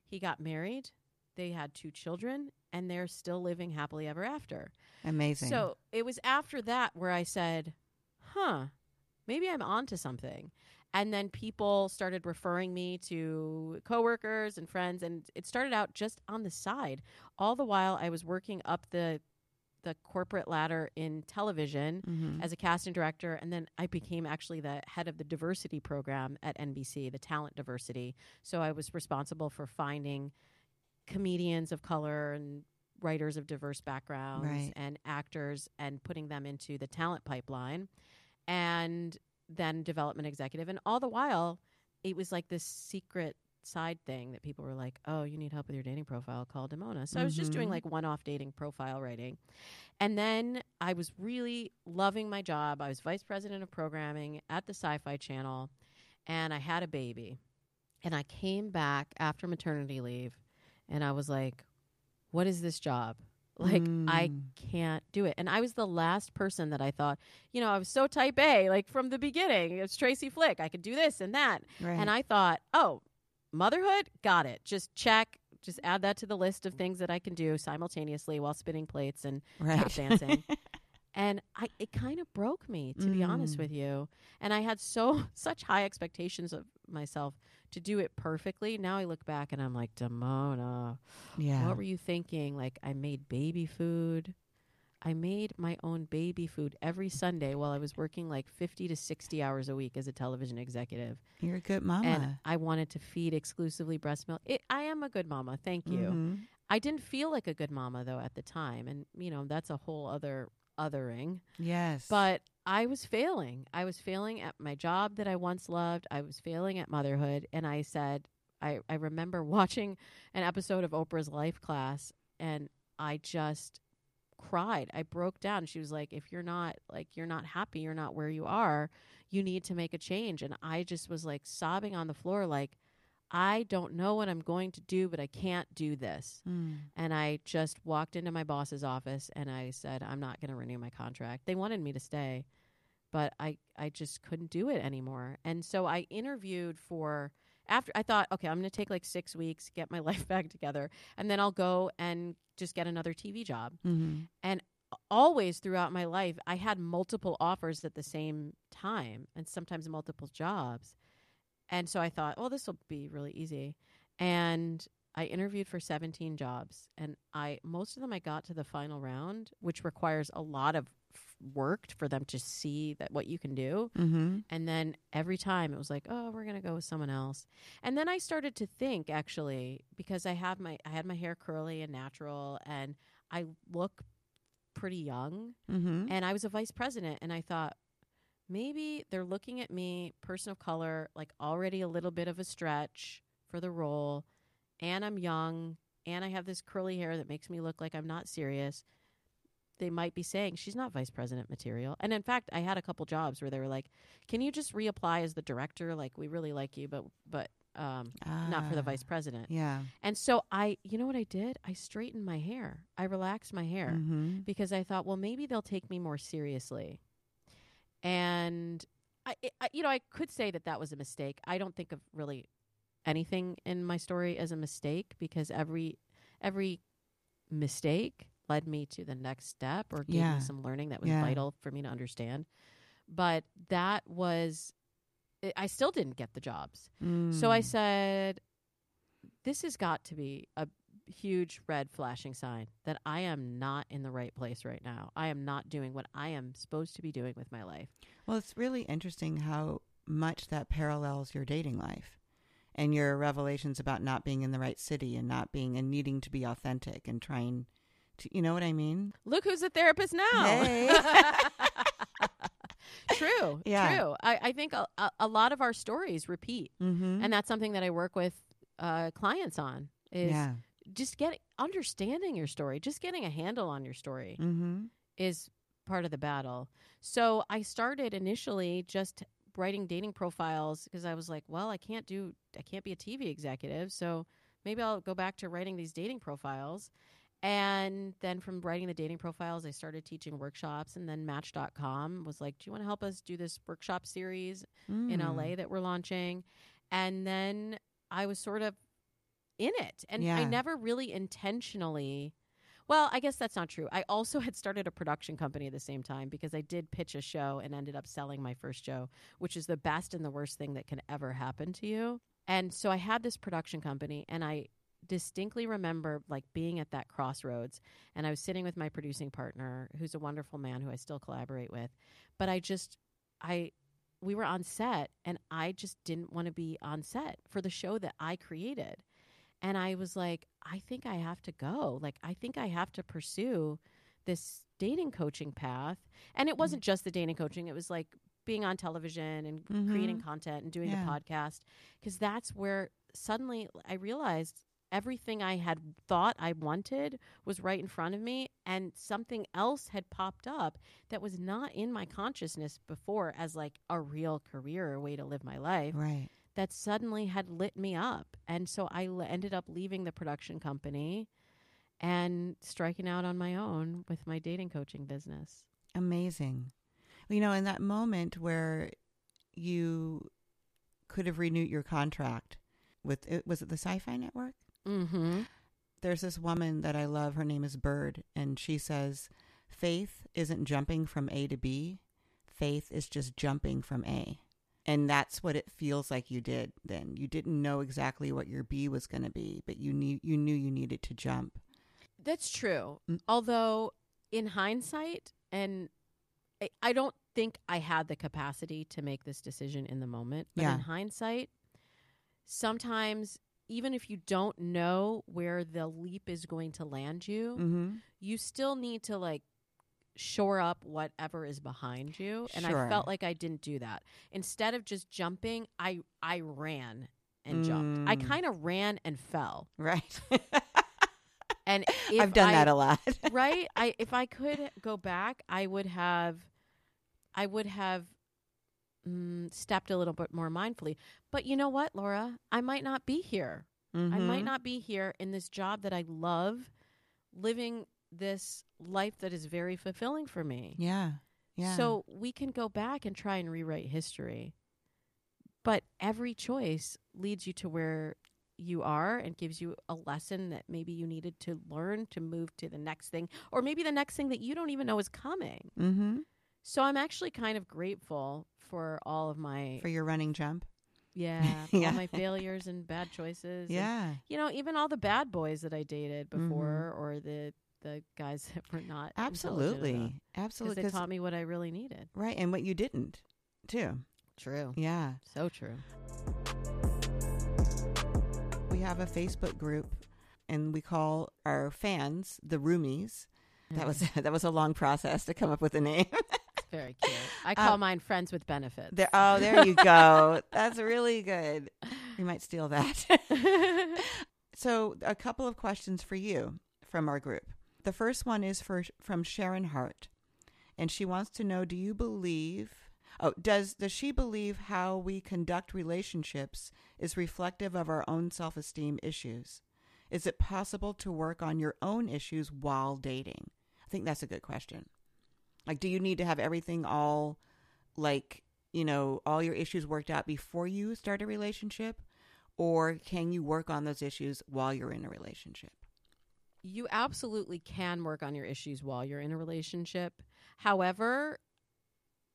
He got married. They had 2 children, and they're still living happily ever after. Amazing. So it was after that where I said, maybe I'm onto something. And then people started referring me to coworkers and friends, and it started out just on the side. All the while, I was working up the corporate ladder in television mm-hmm. as a casting director, and then I became actually the head of the diversity program at NBC, the talent diversity. So I was responsible for finding comedians of color and writers of diverse backgrounds right. and actors and putting them into the talent pipeline. And then development executive. And all the while, it was like this secret side thing that people were like, oh, you need help with your dating profile, call Damona. So I was just doing like one-off dating profile writing. And then I was really loving my job. I was vice president of programming at the Sci-Fi Channel, and I had a baby. And I came back after maternity leave, and I was like, what is this job? Like, I can't do it. And I was the last person that I thought, you know, I was so type A, like from the beginning. It's Tracy Flick. I could do this and that. Right. And I thought, oh, motherhood, got it. Just check. Just add that to the list of things that I can do simultaneously while spinning plates and tap dancing. And it kind of broke me, to be honest with you. And I had such high expectations of myself to do it perfectly. Now I look back and I'm like, Damona, what were you thinking? Like, I made baby food. I made my own baby food every Sunday while I was working like 50 to 60 hours a week as a television executive. You're a good mama. And I wanted to feed exclusively breast milk. I am a good mama. Thank you. I didn't feel like a good mama, though, at the time. And, you know, that's a whole othering. Yes. But I was failing. I was failing at my job that I once loved. I was failing at motherhood. And I said, I remember watching an episode of Oprah's Life Class, and I just cried. I broke down. She was like, if you're not happy, you're not where you are, you need to make a change. And I just was like sobbing on the floor, like, I don't know what I'm going to do, but I can't do this. And I just walked into my boss's office and I said, I'm not going to renew my contract. They wanted me to stay, but I just couldn't do it anymore. And so I interviewed after I thought, okay, I'm going to take like 6 weeks, get my life back together, and then I'll go and just get another TV job. And always throughout my life, I had multiple offers at the same time and sometimes multiple jobs. And so I thought, well, this will be really easy. And I interviewed for 17 jobs. And most of them I got to the final round, which requires a lot of work for them to see that what you can do. And then every time it was like, oh, we're going to go with someone else. And then I started to think, actually, because I had my hair curly and natural, and I look pretty young. And I was a vice president, and I thought, maybe they're looking at me, person of color, like already a little bit of a stretch for the role, and I'm young, and I have this curly hair that makes me look like I'm not serious. They might be saying, she's not vice president material. And in fact, I had a couple jobs where they were like, can you just reapply as the director? Like, we really like you, but not for the vice president. Yeah. And so you know what I did? I straightened my hair. I relaxed my hair because I thought, well, maybe they'll take me more seriously. And I could say that was a mistake. I don't think of really anything in my story as a mistake, because every mistake led me to the next step or gave me some learning that was vital for me to understand. But that was, I still didn't get the jobs. So I said, this has got to be a huge red flashing sign that I am not in the right place right now. I am not doing what I am supposed to be doing with my life. Well, it's really interesting how much that parallels your dating life and your revelations about not being in the right city and needing to be authentic and trying to, you know what I mean? Look who's a therapist now. Hey. True. Yeah. True. I think a lot of our stories repeat. And that's something that I work with clients on is just understanding your story, just getting a handle on your story is part of the battle. So I started initially just writing dating profiles because I was like, well, I can't be a TV executive. So maybe I'll go back to writing these dating profiles. And then from writing the dating profiles, I started teaching workshops, and then Match.com was like, do you want to help us do this workshop series in LA that we're launching? And then I was sort of in it. And I never really intentionally, well, I guess that's not true. I also had started a production company at the same time because I did pitch a show and ended up selling my first show, which is the best and the worst thing that can ever happen to you. And so I had this production company, and I distinctly remember like being at that crossroads, and I was sitting with my producing partner, who's a wonderful man who I still collaborate with. But we were on set, and I just didn't want to be on set for the show that I created. And I was like, I think I have to go. Like, I think I have to pursue this dating coaching path. And it wasn't just the dating coaching. It was like being on television and creating content and doing the podcast, because that's where suddenly I realized everything I had thought I wanted was right in front of me, and something else had popped up that was not in my consciousness before as like a real career or way to live my life. Right. That suddenly had lit me up. And so I ended up leaving the production company and striking out on my own with my dating coaching business. Amazing. You know, in that moment where you could have renewed your contract with, was it the Sci-Fi Network? Mm-hmm. There's this woman that I love. Her name is Bird. And she says, faith isn't jumping from A to B. Faith is just jumping from A. And that's what it feels like you did then. You didn't know exactly what your B was going to be, but you knew you needed to jump. That's true. Although in hindsight, and I don't think I had the capacity to make this decision in the moment, but in hindsight, sometimes even if you don't know where the leap is going to land you, you still need to like shore up whatever is behind you. And I felt like I didn't do that. Instead of just jumping, I ran and jumped. I kind of ran and fell. Right. And I've done that a lot. Right. If I could go back, I would have stepped a little bit more mindfully. But you know what, Laura? I might not be here. I might not be here in this job that I love, living this life that is very fulfilling for me. Yeah. Yeah. So we can go back and try and rewrite history. But every choice leads you to where you are and gives you a lesson that maybe you needed to learn to move to the next thing, or maybe the next thing that you don't even know is coming. So I'm actually kind of grateful for all of my... For your running jump? Yeah. For all my failures and bad choices. Yeah. And, you know, even all the bad boys that I dated before, or the guys that were not absolutely because they taught me what I really needed, right, and what you didn't too. True. Yeah, so true. We have a Facebook group and we call our fans the roomies. That was a long process to come up with a name. Very cute. I call mine Friends with Benefits. There you go. That's really good. We might steal that. So a couple of questions for you from our group. The first one is from Sharon Hart, and she wants to know, does she believe how we conduct relationships is reflective of our own self-esteem issues? Is it possible to work on your own issues while dating? I think that's a good question. Like, do you need to have everything all, like, you know, all your issues worked out before you start a relationship, or can you work on those issues while you're in a relationship? You absolutely can work on your issues while you're in a relationship. However,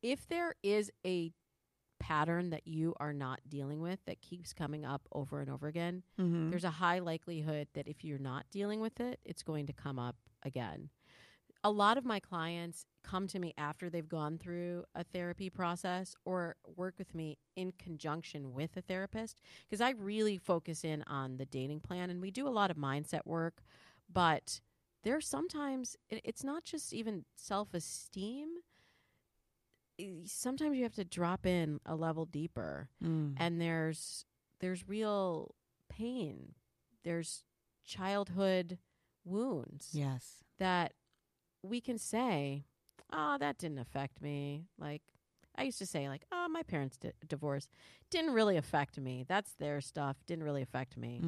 if there is a pattern that you are not dealing with that keeps coming up over and over again, there's a high likelihood that if you're not dealing with it, it's going to come up again. A lot of my clients come to me after they've gone through a therapy process or work with me in conjunction with a therapist, because I really focus in on the dating plan, and we do a lot of mindset work. But there's sometimes it's not just even self-esteem. Sometimes you have to drop in a level deeper, and there's real pain. There's childhood wounds. Yes, that we can say, "Oh, that didn't affect me." Like I used to say, like, "Oh, my parents' divorce didn't really affect me. That's their stuff. Didn't really affect me."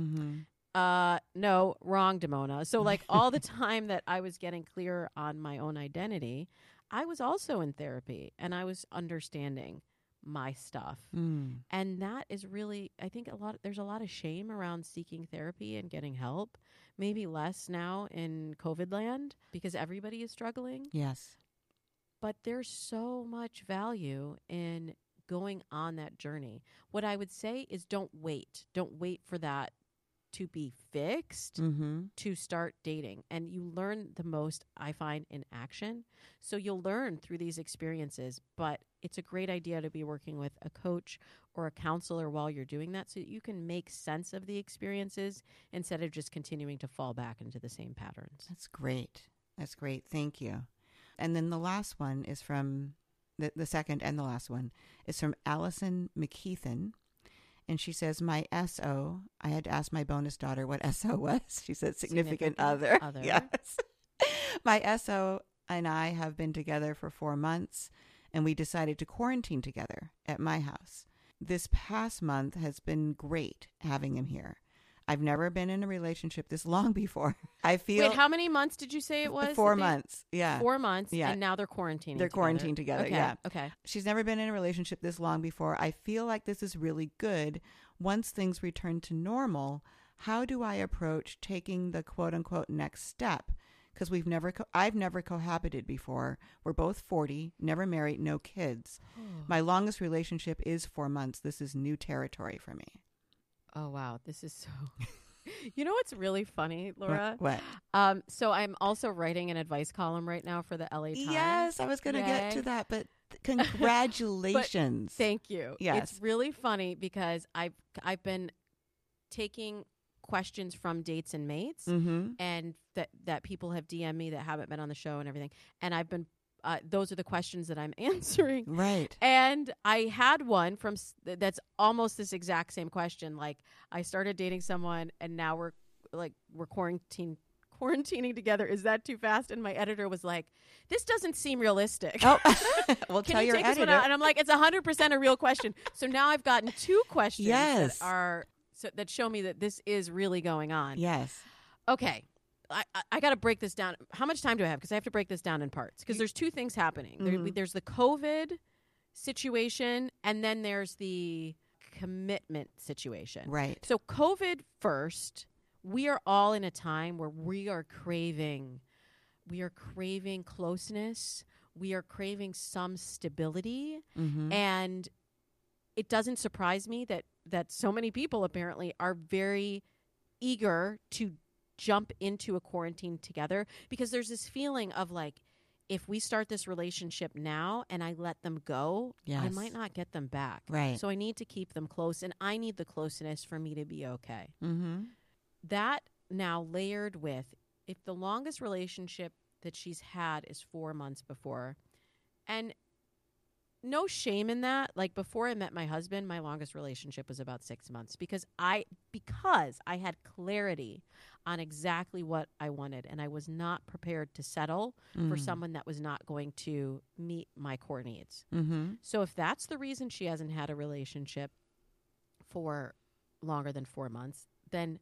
No, wrong, Damona. So like all the time that I was getting clear on my own identity, I was also in therapy and I was understanding my stuff. And that is really, I think there's a lot of shame around seeking therapy and getting help, maybe less now in COVID land because everybody is struggling. Yes. But there's so much value in going on that journey. What I would say is don't wait for that to be fixed, to start dating. And you learn the most, I find, in action. So you'll learn through these experiences, but it's a great idea to be working with a coach or a counselor while you're doing that, so that you can make sense of the experiences instead of just continuing to fall back into the same patterns. That's great. Thank you. And then the last one is from the second and the last one, is from Allison McKeithen. And she says, my SO, I had to ask my bonus daughter what SO was. She said significant other. Yes. My SO and I have been together for 4 months, and we decided to quarantine together at my house. This past month has been great having him here. I've never been in a relationship this long before. I feel. Wait, how many months did you say it was? 4 months. Yeah. 4 months. Yeah. And now they're quarantining. They're quarantined together. Okay. Yeah. Okay. She's never been in a relationship this long before. I feel like this is really good. Once things return to normal, how do I approach taking the quote unquote next step? Because we've never, I've never cohabited before. We're both 40, never married, no kids. My longest relationship is 4 months. This is new territory for me. Oh, wow. This is so... You know what's really funny, Laura? What? So I'm also writing an advice column right now for the LA Times. Yes, I was going to get to that, but congratulations. But thank you. Yes. It's really funny because I've been taking questions from Dates and Mates, mm-hmm. and that people have DM'd me that haven't been on the show and everything. And I've been... those are the questions that I'm answering. Right. And I had one from that's almost this exact same question. Like, I started dating someone and now we're quarantining together. Is that too fast? And my editor was like, this doesn't seem realistic. Oh, well, tell your editor. And I'm like, it's 100% a real question. So now I've gotten two questions that are that show me that this is really going on. Yes. Okay. I got to break this down. How much time do I have? Because I have to break this down in parts. Because there's two things happening. Mm-hmm. There's the COVID situation, and then there's the commitment situation. Right. So COVID first, we are all in a time where we are craving closeness. We are craving some stability. Mm-hmm. And it doesn't surprise me that so many people apparently are very eager to jump into a quarantine together, because there's this feeling of like, if we start this relationship now and I let them go, I might not get them back. Right. So I need to keep them close, and I need the closeness for me to be okay. Mm-hmm. That now layered with, if the longest relationship that she's had is 4 months before, and no shame in that. Like, before I met my husband, my longest relationship was about 6 months because I had clarity on exactly what I wanted, and I was not prepared to settle for someone that was not going to meet my core needs. Mm-hmm. So if that's the reason she hasn't had a relationship for longer than 4 months, then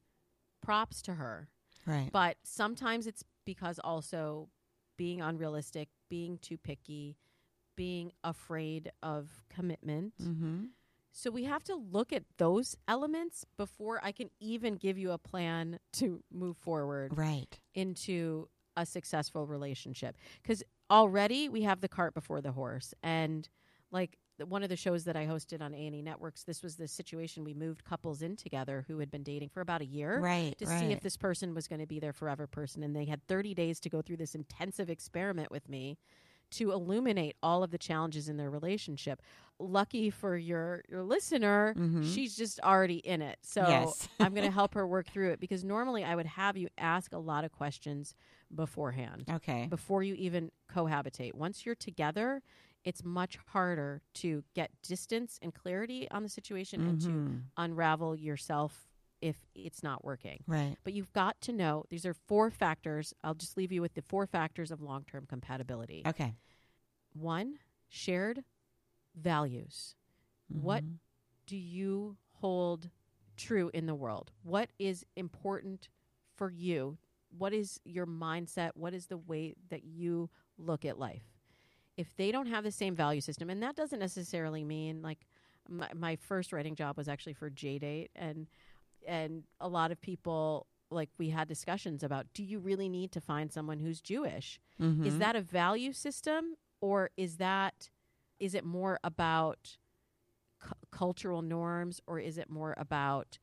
props to her. Right. But sometimes it's because also being unrealistic, being too picky, being afraid of commitment. Mm-hmm. So we have to look at those elements before I can even give you a plan to move forward into a successful relationship. Because already we have the cart before the horse. And like one of the shows that I hosted on A&E Networks, this was the situation. We moved couples in together who had been dating for about a year to see if this person was going to be their forever person. And they had 30 days to go through this intensive experiment with me to illuminate all of the challenges in their relationship. Lucky for your listener, she's just already in it. So I'm going to help her work through it, because normally I would have you ask a lot of questions beforehand. Okay. Before you even cohabitate. Once you're together, it's much harder to get distance and clarity on the situation and to unravel yourself if it's not working. Right. But you've got to know, these are 4 factors. I'll just leave you with the 4 factors of long-term compatibility. Okay. 1, shared values. Mm-hmm. What do you hold true in the world? What is important for you? What is your mindset? What is the way that you look at life? If they don't have the same value system, and that doesn't necessarily mean, like, my first writing job was actually for JDate, and a lot of people, like, we had discussions about, do you really need to find someone who's Jewish? Mm-hmm. Is that a value system, or is it more about cultural norms, or is it more about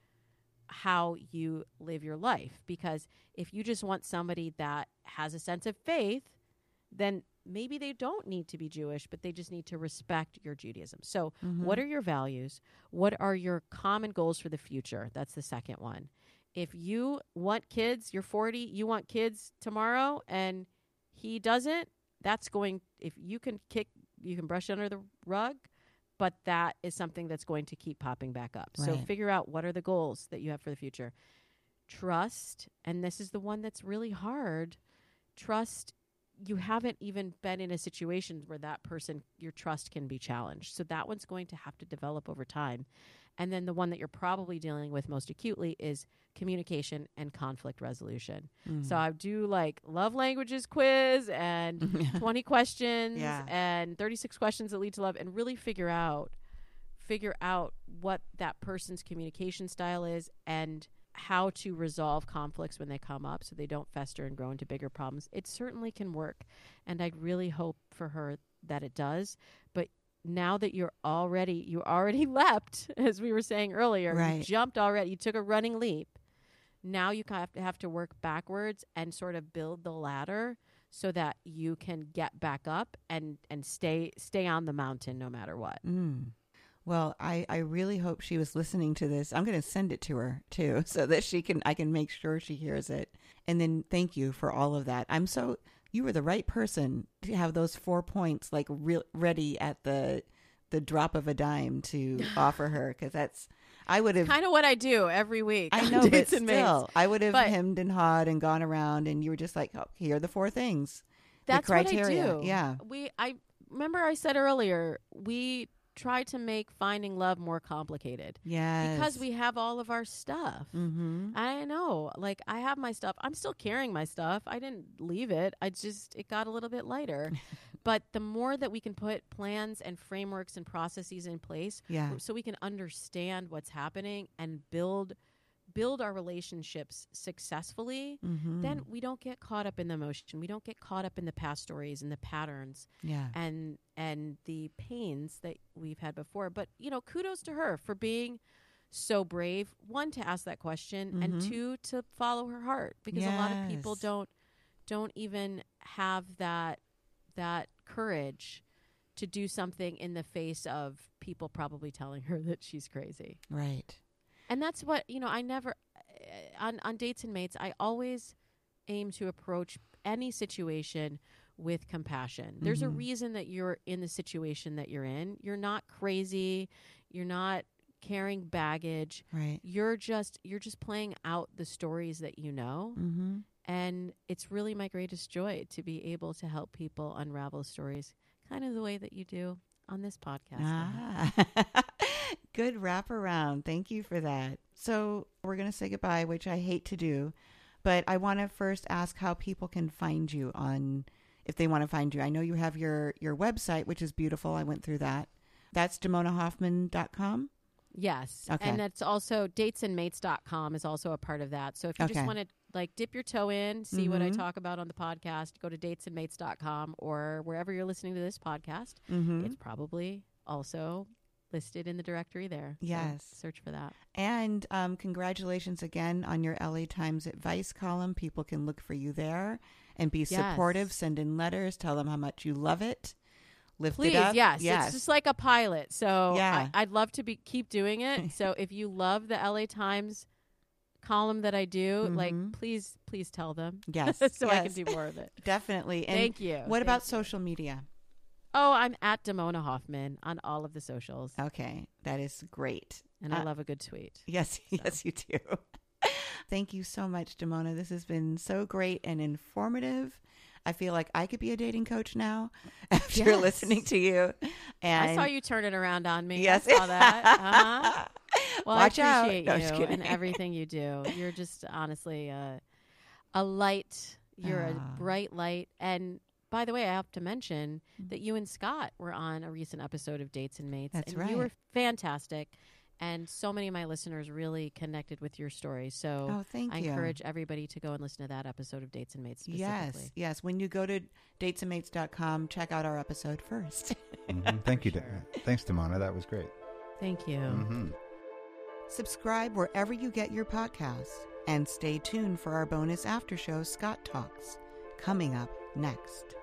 how you live your life? Because if you just want somebody that has a sense of faith, then maybe they don't need to be Jewish, but they just need to respect your Judaism. So what are your values? What are your common goals for the future? That's the second one. If you want kids, you're 40, you want kids tomorrow, and he doesn't, if you can kick you can brush under the rug, but that is something that's going to keep popping back up. Right. So figure out what are the goals that you have for the future. Trust, and this is the one that's really hard. Trust, you haven't even been in a situation where that person, your trust can be challenged. So that one's going to have to develop over time. And then the one that you're probably dealing with most acutely is communication and conflict resolution. Mm. So I do like love languages quiz and 20 questions and 36 questions that lead to love, and really figure out what that person's communication style is and how to resolve conflicts when they come up so they don't fester and grow into bigger problems. It certainly can work. And I really hope for her that it does. But now that you already leapt, as we were saying earlier, right. You jumped already, you took a running leap. Now you have to work backwards and sort of build the ladder so that you can get back up and stay on the mountain no matter what. Mm. Well, I really hope she was listening to this. I'm going to send it to her too, so that I can make sure she hears it. And then thank you for all of that. You were the right person to have those 4 points like ready at the drop of a dime to offer her, because that's kind of what I do every week. I know, but still, I would have hemmed and hawed and gone around, and you were just like, oh, here are the 4 things. That's the criteria. What I do. Yeah, I remember I said earlier we try to make finding love more complicated. Yes. Because we have all of our stuff. Mm-hmm. I know. Like, I have my stuff. I'm still carrying my stuff. I didn't leave it. It got a little bit lighter. But the more that we can put plans and frameworks and processes in place so we can understand what's happening and build our relationships successfully, mm-hmm. then we don't get caught up in the emotion. We don't get caught up in the past stories and the patterns and the pains that we've had before. But, kudos to her for being so brave, one, to ask that question, mm-hmm. and two, to follow her heart, because a lot of people don't even have that courage to do something in the face of people probably telling her that she's crazy. Right. And that's what, I never, on Dates and Mates, I always aim to approach any situation with compassion. Mm-hmm. There's a reason that you're in the situation that you're in. You're not crazy. You're not carrying baggage. Right. You're just playing out the stories that you know. Mm-hmm. And it's really my greatest joy to be able to help people unravel stories, kind of the way that you do on this podcast. Ah. Good wraparound. Thank you for that. So we're going to say goodbye, which I hate to do, but I want to first ask how people can find you if they want to find you. I know you have your website, which is beautiful. I went through that. That's DamonaHoffman.com? Yes. Okay. And that's also datesandmates.com is also a part of that. So if you just want to dip your toe in, see mm-hmm. what I talk about on the podcast, go to datesandmates.com or wherever you're listening to this podcast. Mm-hmm. It's probably also listed in the directory there. Yes. So search for that. And congratulations again on your LA Times advice column. People can look for you there and be supportive. Send in letters. Tell them how much you love it. Please, it up. Yes. It's just like a pilot. So I'd love to keep doing it. So if you love the LA Times column that I do, mm-hmm. Please tell them. Yes. I can do more of it. Definitely. And thank you. What about social media? Oh, I'm at Damona Hoffman on all of the socials. Okay. That is great. And I love a good tweet. Yes. So. Yes, you do. Thank you so much, Damona. This has been so great and informative. I feel like I could be a dating coach now after listening to you. And I saw you turning around on me. Yes. I saw that. Uh-huh. Well, watch I appreciate out. No, you and everything you do. You're just honestly a light. You're a bright light. And by the way, I have to mention that you and Scott were on a recent episode of Dates and Mates. That's right. You were fantastic. And so many of my listeners really connected with your story. So I encourage everybody to go and listen to that episode of Dates and Mates specifically. Yes. When you go to datesandmates.com, check out our episode first. Mm-hmm. Thank you. Sure. Thanks, Damona. That was great. Thank you. Mm-hmm. Subscribe wherever you get your podcasts. And stay tuned for our bonus after show, Scott Talks, coming up next.